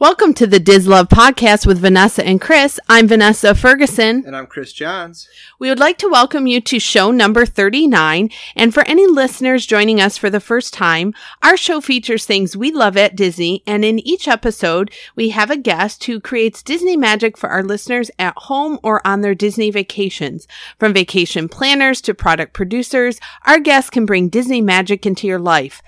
Welcome to the Diz Love Podcast with Vanessa and Chris. I'm Vanessa Ferguson. And I'm Chris Johns. We would like to welcome you to show number 39. And for any listeners joining us for the first time, our show features things we love at Disney. And in each episode, we have a guest who creates Disney magic for our listeners at home or on their Disney vacations. From vacation planners to product producers, our guests can bring Disney magic into your life.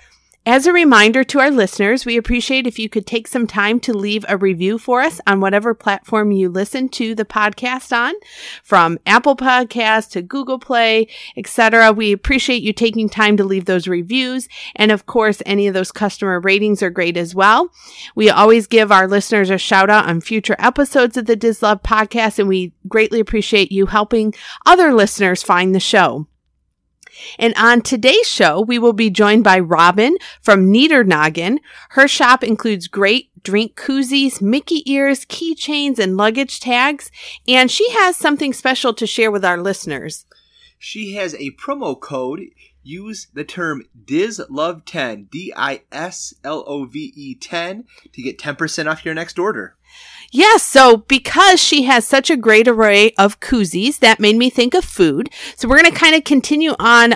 As a reminder to our listeners, we appreciate if you could take some time to leave a review for us on whatever platform you listen to the podcast on, from Apple Podcasts to Google Play, etc. We appreciate you taking time to leave those reviews. And of course, any of those customer ratings are great as well. We always give our listeners a shout out on future episodes of the DISLOVE Podcast, and we greatly appreciate you helping other listeners find the show. And on today's show, we will be joined by Robin from Neater Noggin. Her shop includes great drink koozies, Mickey ears, keychains, and luggage tags. And she has something special to share with our listeners. She has a promo code. Use the term DISLOVE10, D-I-S-L-O-V-E 10, to get 10% off your next order. Yes, so because she has such a great array of koozies, that made me think of food. So we're going to kind of continue on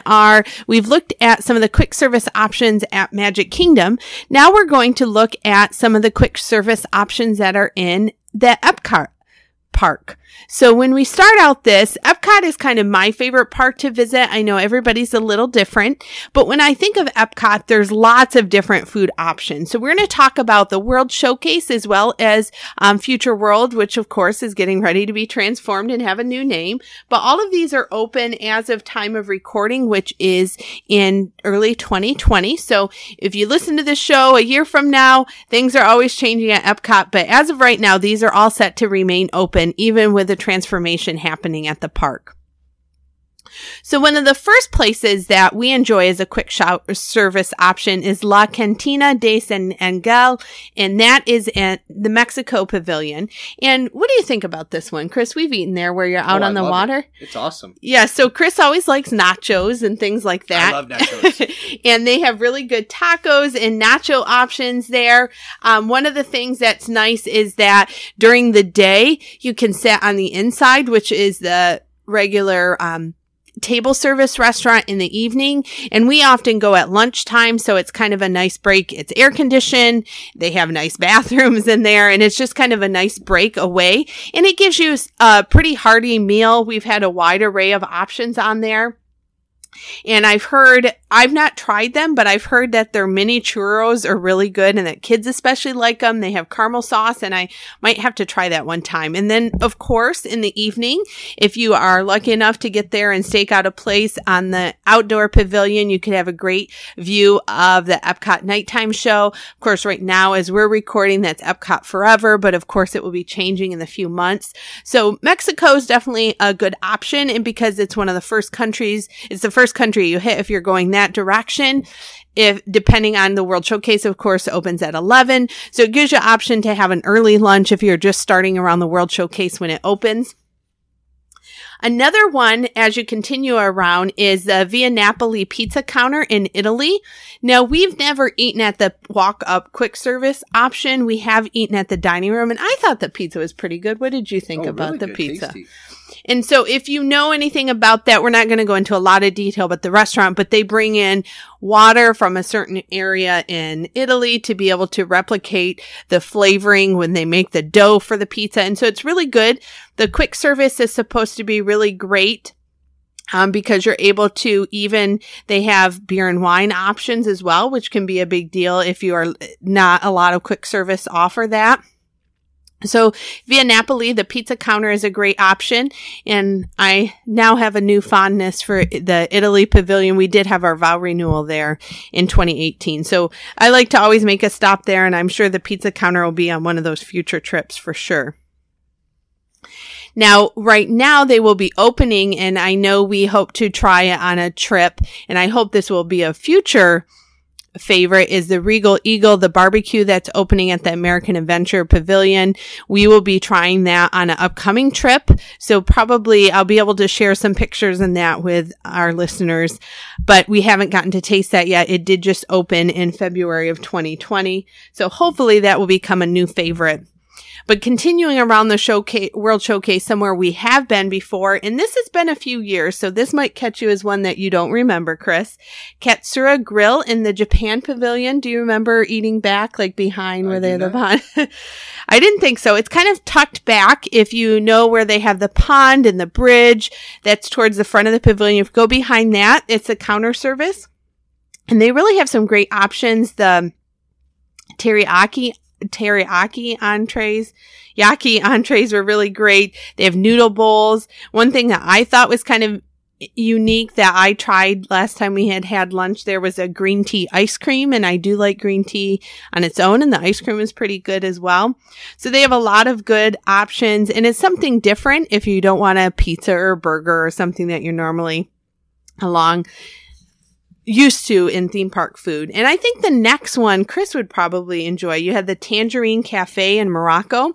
we've looked at some of the quick service options at Magic Kingdom. Now we're going to look at some of the quick service options that are in the Epcot park. So when we start out this, Epcot is kind of my favorite park to visit. I know everybody's a little different, but when I think of Epcot, there's lots of different food options. So we're going to talk about the World Showcase as well as Future World, which of course is getting ready to be transformed and have a new name. But all of these are open as of time of recording, which is in early 2020. So if you listen to this show a year from now, things are always changing at Epcot. But as of right now, these are all set to remain open, even with the transformation happening at the park. So one of the first places that we enjoy as a quick service option is La Cantina de San Angel, and that is at the Mexico Pavilion. And what do you think about this one, Chris? We've eaten there where you're out on the water. It's awesome. Yeah, so Chris always likes nachos and things like that. I love nachos. And they have really good tacos and nacho options there. One of the things that's nice is that during the day, you can sit on the inside, which is the regular table service restaurant in the evening, and we often go at lunchtime, so it's kind of a nice break. It's air conditioned, they have nice bathrooms in there, and it's just kind of a nice break away, and it gives you a pretty hearty meal. We've had a wide array of options on there. And I've not tried them, but I've heard that their mini churros are really good and that kids especially like them. They have caramel sauce, and I might have to try that one time. And then, of course, in the evening, if you are lucky enough to get there and stake out a place on the outdoor pavilion, you could have a great view of the Epcot nighttime show. Of course, right now, as we're recording, that's Epcot Forever, but of course, it will be changing in a few months. So Mexico is definitely a good option, and because it's one of the first countries, it's the first country you hit if you're going that direction. If depending on the World Showcase, of course, opens at 11, so it gives you an option to have an early lunch if you're just starting around the World Showcase when it opens. Another one, as you continue around, is the Via Napoli pizza counter in Italy. Now, we've never eaten at the walk-up quick service option. We have eaten at the dining room, and I thought the pizza was pretty good. What did you think about really the good pizza? Tasty. And so if you know anything about that, we're not going to go into a lot of detail about the restaurant, but they bring in water from a certain area in Italy to be able to replicate the flavoring when they make the dough for the pizza. And so it's really good. The quick service is supposed to be really great. Because you're able to they have beer and wine options as well, which can be a big deal if you are not a lot of quick service offer that. So Via Napoli, the pizza counter is a great option, and I now have a new fondness for the Italy Pavilion. We did have our vow renewal there in 2018, so I like to always make a stop there, and I'm sure the pizza counter will be on one of those future trips for sure. Now, right now, they will be opening, and I know we hope to try it on a trip, and I hope this will be a future favorite is the Regal Eagle, the barbecue that's opening at the American Adventure Pavilion. We will be trying that on an upcoming trip. So probably I'll be able to share some pictures in that with our listeners, but we haven't gotten to taste that yet. It did just open in February of 2020. So hopefully that will become a new favorite. But continuing around the showcase, World Showcase, somewhere we have been before, and this has been a few years, so this might catch you as one that you don't remember, Chris. Katsura Grill in the Japan Pavilion. Do you remember eating back, like behind where they have the pond? I didn't think so. It's kind of tucked back. If you know where they have the pond and the bridge, that's towards the front of the pavilion. If you go behind that, it's a counter service. And they really have some great options. The teriyaki entrees, yaki entrees were really great. They have noodle bowls. One thing that I thought was kind of unique that I tried last time we had lunch, there was a green tea ice cream, and I do like green tea on its own, and the ice cream is pretty good as well. So they have a lot of good options, and it's something different if you don't want a pizza or a burger or something that you're normally used to in theme park food. And I think the next one Chris would probably enjoy. You had the Tangerine Cafe in Morocco.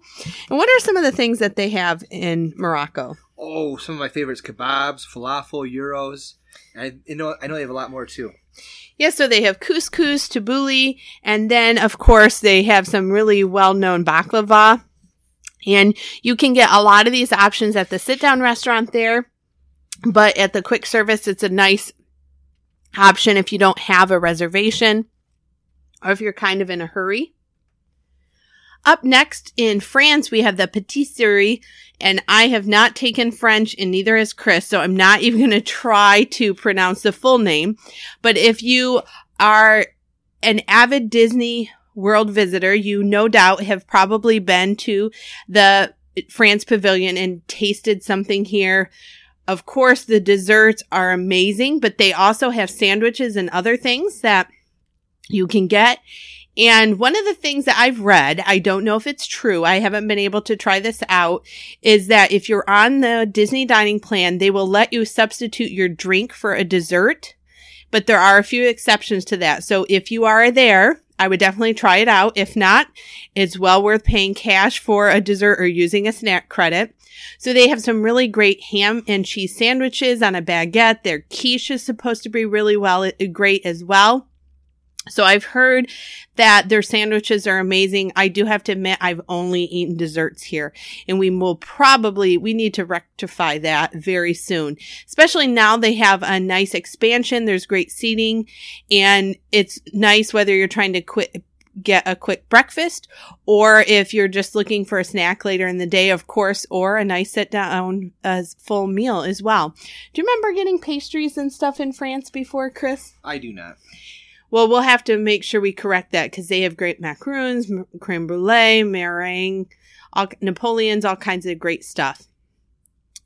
And what are some of the things that they have in Morocco? Oh, some of my favorites: kebabs, falafel, euros. And I know they have a lot more too. Yeah, so they have couscous, tabbouleh, and then of course they have some really well-known baklava. And you can get a lot of these options at the sit-down restaurant there, but at the quick service, it's a nice option if you don't have a reservation or if you're kind of in a hurry. Up next in France, we have the Pâtisserie, and I have not taken French and neither has Chris, so I'm not even going to try to pronounce the full name. But if you are an avid Disney World visitor, you no doubt have probably been to the France Pavilion and tasted something here. Of course, the desserts are amazing, but they also have sandwiches and other things that you can get. And one of the things that I've read, I don't know if it's true, I haven't been able to try this out, is that if you're on the Disney dining plan, they will let you substitute your drink for a dessert, but there are a few exceptions to that. So if you are there, I would definitely try it out. If not, it's well worth paying cash for a dessert or using a snack credit. So they have some really great ham and cheese sandwiches on a baguette. Their quiche is supposed to be really great as well. So I've heard that their sandwiches are amazing. I do have to admit I've only eaten desserts here, and we need to rectify that very soon, especially now they have a nice expansion. There's great seating, and it's nice whether you're trying to get a quick breakfast or if you're just looking for a snack later in the day, of course, or a nice sit down as full meal as well. Do you remember getting pastries and stuff in France before, Chris? I do not. Well, we'll have to make sure we correct that because they have great macaroons, creme brulee, meringue, Napoleons, all kinds of great stuff.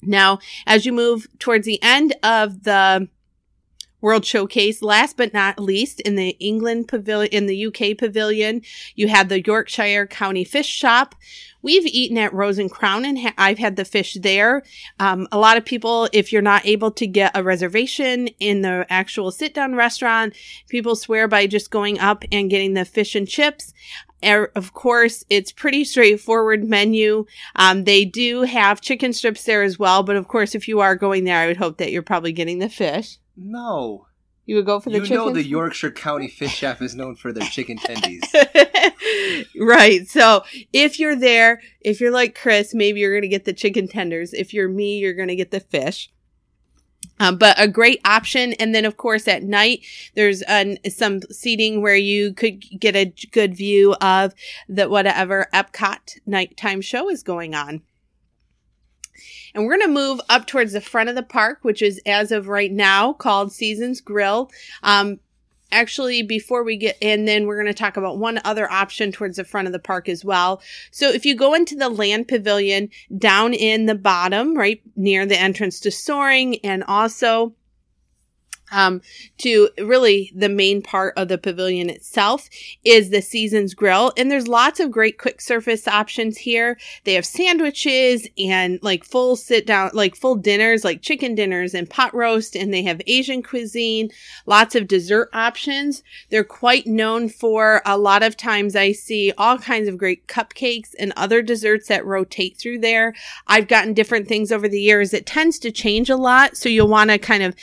Now, as you move towards the end of the World Showcase, last but not least, in the England Pavilion, in the UK Pavilion, you have the Yorkshire County Fish Shop. We've eaten at Rose and Crown, and I've had the fish there. A lot of people, if you're not able to get a reservation in the actual sit-down restaurant, people swear by just going up and getting the fish and chips. And of course, it's pretty straightforward menu. They do have chicken strips there as well, but of course, if you are going there, I would hope that you're probably getting the fish. No. You would go for the chicken? You know the Yorkshire County Fish Shop is known for their chicken tendies. Right. So if you're there, if you're like Chris, maybe you're going to get the chicken tenders. If you're me, you're going to get the fish. But a great option. And then, of course, at night, there's some seating where you could get a good view of whatever Epcot nighttime show is going on. And we're going to move up towards the front of the park, which is, as of right now, called Seasons Grill. Actually, before we get in, then we're going to talk about one other option towards the front of the park as well. So if you go into the Land Pavilion, down in the bottom, right near the entrance to Soaring, and also to really the main part of the pavilion itself is the Seasons Grill. And there's lots of great quick service options here. They have sandwiches and like full sit down, like full dinners, like chicken dinners and pot roast. And they have Asian cuisine, lots of dessert options. They're quite known for, a lot of times I see all kinds of great cupcakes and other desserts that rotate through there. I've gotten different things over the years. It tends to change a lot. So you'll want to kind of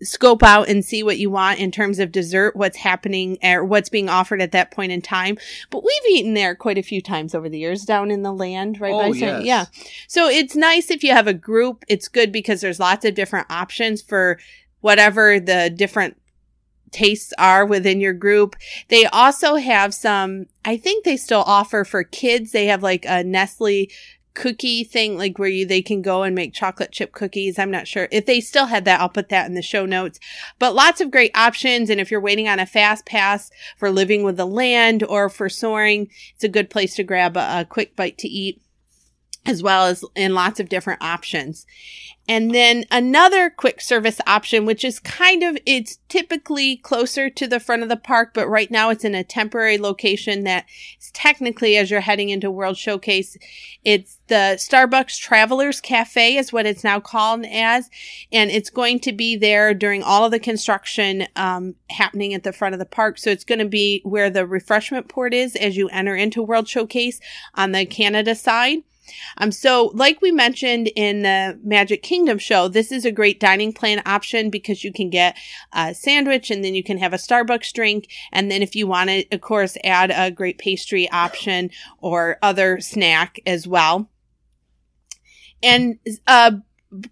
scope out and see what you want in terms of dessert, what's happening or what's being offered at that point in time. But we've eaten there quite a few times over the years down in the land, right? Yes. Yeah. So it's nice if you have a group. It's good because there's lots of different options for whatever the different tastes are within your group. They also have some, I think they still offer for kids. They have like a Nestle cookie thing, like where they can go and make chocolate chip cookies. I'm not sure if they still had that. I'll put that in the show notes, but lots of great options. And if you're waiting on a fast pass for Living with the Land or for Soaring, it's a good place to grab a quick bite to eat, as well as in lots of different options. And then another quick service option, which is kind of, it's typically closer to the front of the park, but right now it's in a temporary location that is technically, as you're heading into World Showcase, it's the Starbucks Travelers Cafe is what it's now called as, and it's going to be there during all of the construction happening at the front of the park. So it's going to be where the refreshment port is as you enter into World Showcase on the Canada side. So like we mentioned in the Magic Kingdom show, this is a great dining plan option because you can get a sandwich and then you can have a Starbucks drink. And then if you want to, of course, add a great pastry option or other snack as well. And,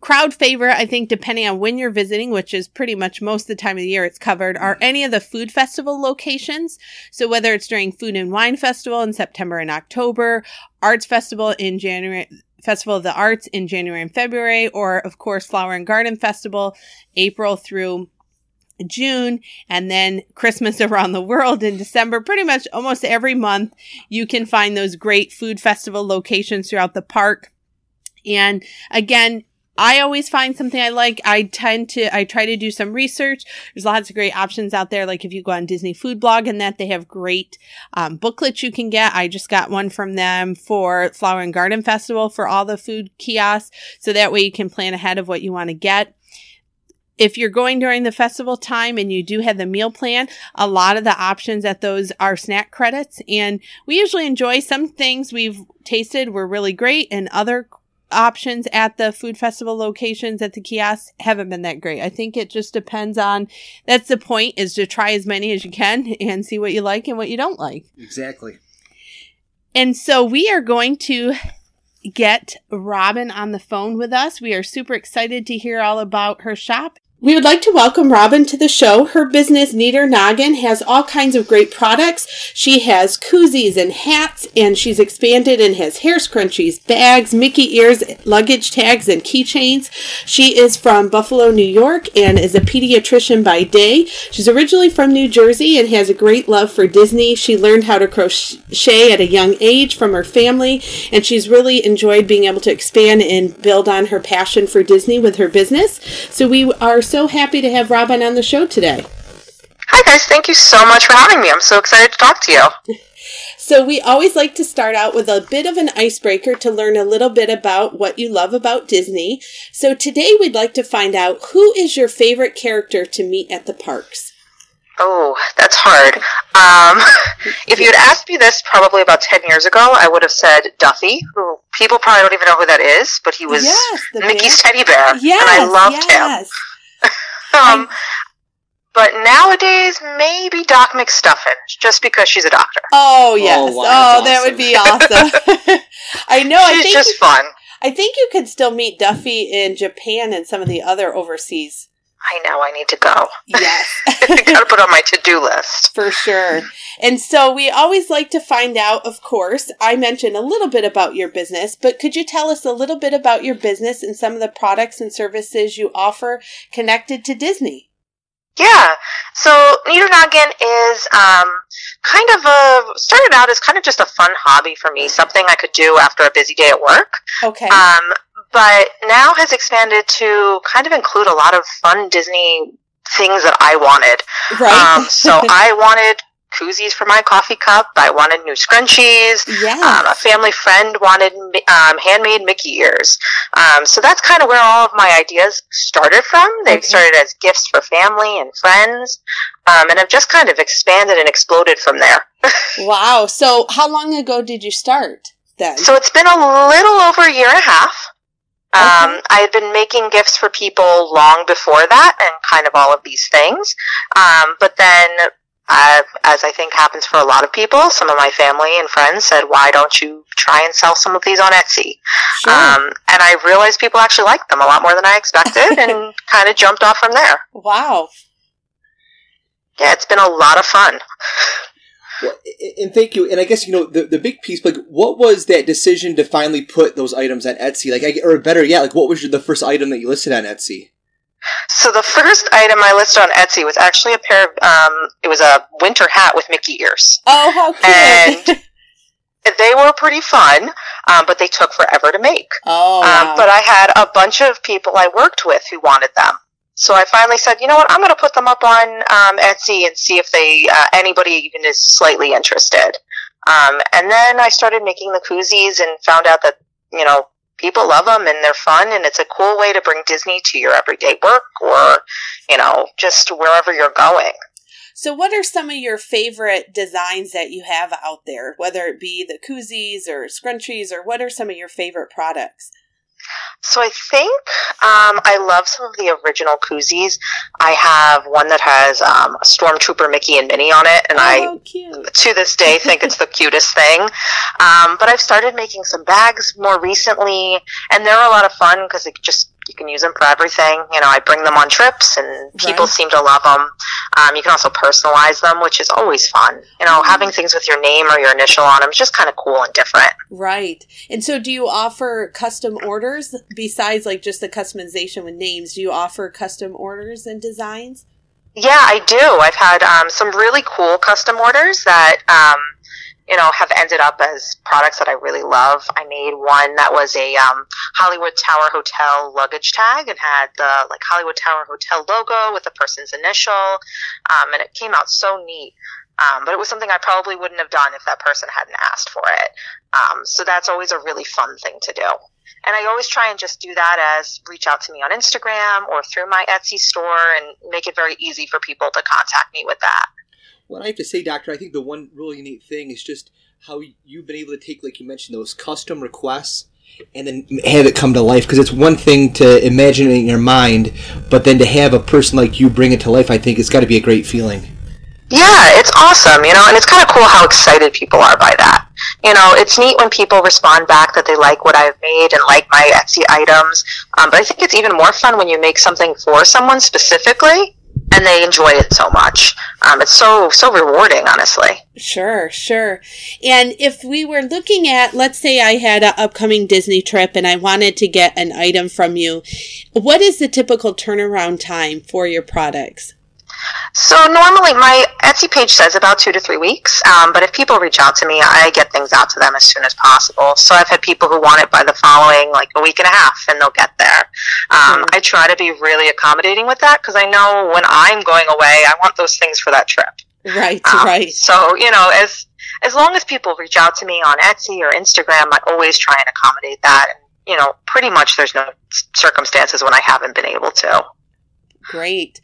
crowd favorite, I think, depending on when you're visiting, which is pretty much most of the time of the year it's covered, are any of the food festival locations. So whether it's during Food and Wine Festival in September and October, Arts Festival in January, Festival of the Arts in January and February, or of course Flower and Garden Festival, April through June, and then Christmas around the world in December. Pretty much almost every month you can find those great food festival locations throughout the park. And again, I always find something I like. I try to do some research. There's lots of great options out there. Like if you go on Disney Food Blog and that, they have great booklets you can get. I just got one from them for Flower and Garden Festival for all the food kiosks. So that way you can plan ahead of what you want to get. If you're going during the festival time and you do have the meal plan, a lot of the options at those are snack credits. And we usually enjoy some things we've tasted were really great, and other options at the food festival locations at the kiosks haven't been that great. I think it just depends on, that's the point, is to try as many as you can and see what you like and what you don't like. Exactly. And so we are going to get Robin on the phone with us. We are super excited to hear all about her shop. We would like to welcome Robin to the show. Her business, Neater Noggin, has all kinds of great products. She has koozies and hats, and she's expanded and has hair scrunchies, bags, Mickey ears, luggage tags, and keychains. She is from Buffalo, New York, and is a pediatrician by day. She's originally from New Jersey and has a great love for Disney. She learned how to crochet at a young age from her family, and she's really enjoyed being able to expand and build on her passion for Disney with her business. So we are so happy to have Robin on the show today. Hi guys, thank you so much for having me. I'm so excited to talk to you. So we always like to start out with a bit of an icebreaker to learn a little bit about what you love about Disney. So today we'd like to find out, who is your favorite character to meet at the parks? Oh, that's hard. If you had asked me this probably about 10 years ago, I would have said Duffy, who people probably don't even know who that is, but he was Mickey's teddy bear, and I loved him. But nowadays, maybe Doc McStuffins, just because she's a doctor. Oh, yes. Oh, wow, oh, that awesome. Would be awesome. I know. She's just fun. I think you could still meet Duffy in Japan and some of the other overseas. I know. I need to go. Yes. Gotta put on my to-do list. For sure. And so we always like to find out, of course, I mentioned a little bit about your business, but could you tell us a little bit about your business and some of the products and services you offer connected to Disney? Yeah. So Neater Noggin is started out as kind of just a fun hobby for me, something I could do after a busy day at work. Okay. But now has expanded to kind of include a lot of fun Disney things that I wanted. Right. So I wanted koozies for my coffee cup. I wanted new scrunchies. Yes. A family friend wanted handmade Mickey ears. So that's kind of where all of my ideas started from. They okay. started as gifts for family and friends. And I've just kind of expanded and exploded from there. Wow. So how long ago did you start then? So it's been a little over a year and a half. Okay. I had been making gifts for people long before that and kind of all of these things. But then... as I think happens for a lot of people, some of my family and friends said, why don't you try and sell some of these on Etsy? Sure. And I realized people actually liked them a lot more than I expected and kind of jumped off from there. Wow. Yeah, it's been a lot of fun. Well, and thank you. And I guess, you know, the big piece, like, what was that decision to finally put those items on Etsy? Like, or better yet, like, what was the first item that you listed on Etsy? So the first item I listed on Etsy was actually a pair of, it was a winter hat with Mickey ears. Oh, how cute. And they were pretty fun, but they took forever to make. Oh, wow. But I had a bunch of people I worked with who wanted them. So I finally said, you know what, I'm going to put them up on Etsy and see if they anybody even is slightly interested. And then I started making the koozies and found out that, you know, people love them, and they're fun, and it's a cool way to bring Disney to your everyday work or, you know, just wherever you're going. So what are some of your favorite designs that you have out there, whether it be the koozies or scrunchies, or what are some of your favorite products? So I think I love some of the original koozies. I have one that has a Stormtrooper Mickey and Minnie on it, and I, to this day, think it's the cutest thing. But I've started making some bags more recently, and they're a lot of fun because you can use them for everything. You know, I bring them on trips, and people right. seem to love them. You can also personalize them, which is always fun. You know, having things with your name or your initial on them is just kind of cool and different. Right. And so do you offer custom orders? Besides, like, just the customization with names, do you offer custom orders and designs? Yeah, I do. I've had some really cool custom orders that... you know, have ended up as products that I really love. I made one that was a Hollywood Tower Hotel luggage tag and had the, like, Hollywood Tower Hotel logo with the person's initial, and it came out so neat. But it was something I probably wouldn't have done if that person hadn't asked for it. So that's always a really fun thing to do. And I always try and just do that as reach out to me on Instagram or through my Etsy store and make it very easy for people to contact me with that. Well, I have to say, Doctor, I think the one really neat thing is just how you've been able to take, like you mentioned, those custom requests and then have it come to life. Because it's one thing to imagine it in your mind, but then to have a person like you bring it to life, I think it's got to be a great feeling. Yeah, it's awesome, you know, and it's kind of cool how excited people are by that. You know, it's neat when people respond back that they like what I've made and like my Etsy items. But I think it's even more fun when you make something for someone specifically. And they enjoy it so much. It's so rewarding, honestly. Sure, sure. And if we were looking at, let's say I had an upcoming Disney trip and I wanted to get an item from you, what is the typical turnaround time for your products? So normally my Etsy page says about 2 to 3 weeks, but if people reach out to me, I get things out to them as soon as possible. So I've had people who want it by the following, like, a week and a half, and they'll get there. I try to be really accommodating with that because I know when I'm going away, I want those things for that trip. Right, right. So, you know, as long as people reach out to me on Etsy or Instagram, I always try and accommodate that. And, you know, pretty much there's no circumstances when I haven't been able to. Great.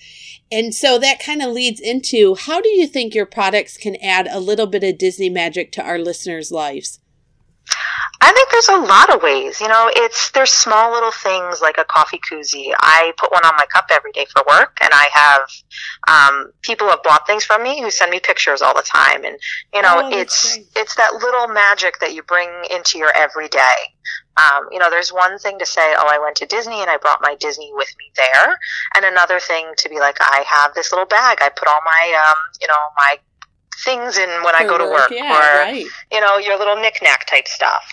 And so that kind of leads into, how do you think your products can add a little bit of Disney magic to our listeners' lives? I think there's a lot of ways. You know, there's small little things like a coffee koozie. I put one on my cup every day for work, and I have people have bought things from me who send me pictures all the time. And, you know, it's that little magic that you bring into your everyday. You know, there's one thing to say, oh, I went to Disney and I brought my Disney with me there. And another thing to be like, I have this little bag. I put all my, you know, my things in when I go to work, yeah, or, right. you know, your little knickknack type stuff.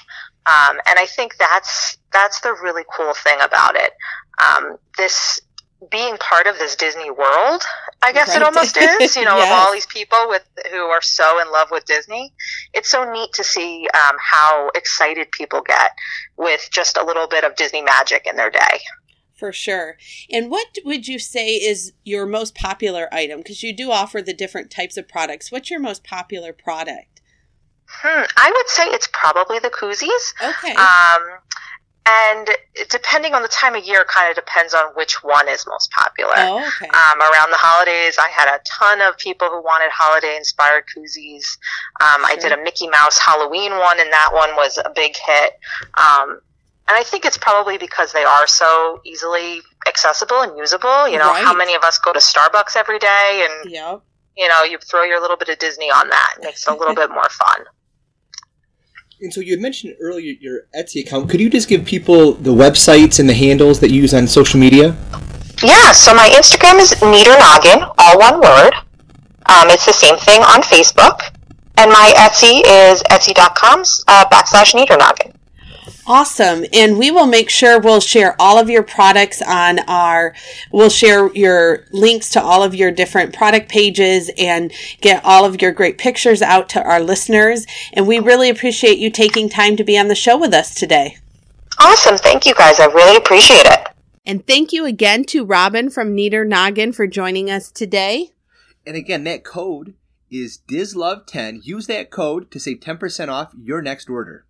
And I think that's the really cool thing about it. This being part of this Disney world, I guess right. it almost is, you know, yes. of all these people who are so in love with Disney. It's so neat to see how excited people get with just a little bit of Disney magic in their day. For sure. And what would you say is your most popular item? Because you do offer the different types of products. What's your most popular product? I would say it's probably the koozies. Okay. And depending on the time of year, kind of depends on which one is most popular. Oh, okay. Around the holidays, I had a ton of people who wanted holiday-inspired koozies. Sure. I did a Mickey Mouse Halloween one, and that one was a big hit. And I think it's probably because they are so easily accessible and usable. You know, right. How many of us go to Starbucks every day? And, yep. You know, you throw your little bit of Disney on that. It makes it a little bit more fun. And so you had mentioned earlier your Etsy account. Could you just give people the websites and the handles that you use on social media? Yeah, so my Instagram is Neater Noggin, all one word. It's the same thing on Facebook. And my Etsy is etsy.com/Neater Noggin. Awesome. And we will make sure we'll share all of your products on we'll share your links to all of your different product pages and get all of your great pictures out to our listeners. And we really appreciate you taking time to be on the show with us today. Awesome. Thank you guys. I really appreciate it. And thank you again to Robin from Neater Noggin for joining us today. And again, that code is DISLOVE10. Use that code to save 10% off your next order.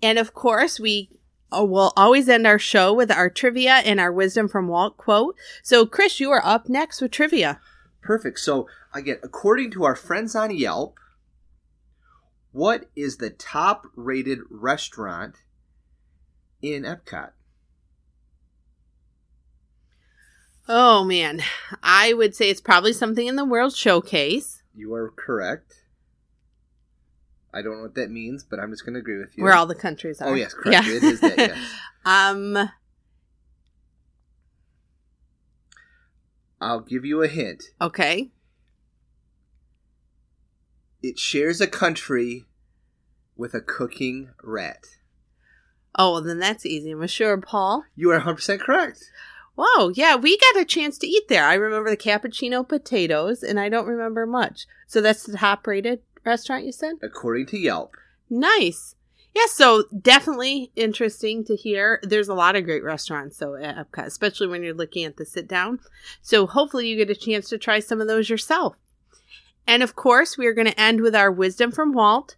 And, of course, we will always end our show with our trivia and our Wisdom from Walt quote. So, Chris, you are up next with trivia. Perfect. So, again, according to our friends on Yelp, what is the top-rated restaurant in Epcot? Oh, man. I would say it's probably something in the World Showcase. You are correct. I don't know what that means, but I'm just going to agree with you. Where all the countries are. Oh, yes, correct. Yeah. It is that, yes. I'll give you a hint. Okay. It shares a country with a cooking rat. Oh, well, then that's easy. Monsieur Paul? You are 100% correct. Whoa, yeah, we got a chance to eat there. I remember the cappuccino potatoes, and I don't remember much. So that's the top-rated restaurant, you said? According to Yelp. Nice. Yeah, so definitely interesting to hear. There's a lot of great restaurants, so at Epcot, especially when you're looking at the sit-down. So hopefully you get a chance to try some of those yourself. And, of course, we are going to end with our Wisdom from Walt.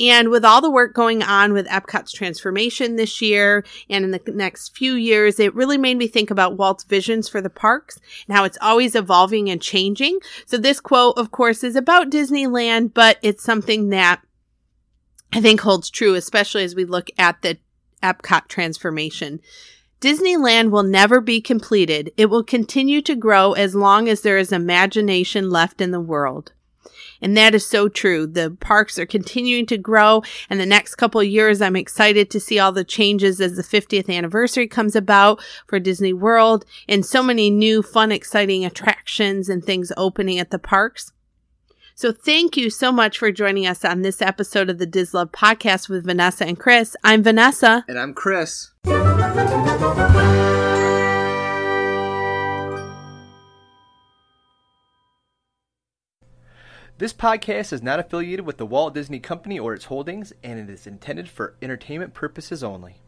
And with all the work going on with Epcot's transformation this year and in the next few years, it really made me think about Walt's visions for the parks and how it's always evolving and changing. So this quote, of course, is about Disneyland, but it's something that I think holds true, especially as we look at the Epcot transformation. Disneyland will never be completed. It will continue to grow as long as there is imagination left in the world. And that is so true. The parks are continuing to grow. And the next couple of years, I'm excited to see all the changes as the 50th anniversary comes about for Disney World and so many new, fun, exciting attractions and things opening at the parks. So thank you so much for joining us on this episode of the Diz Love Podcast with Vanessa and Chris. I'm Vanessa. And I'm Chris. This podcast is not affiliated with the Walt Disney Company or its holdings, and it is intended for entertainment purposes only.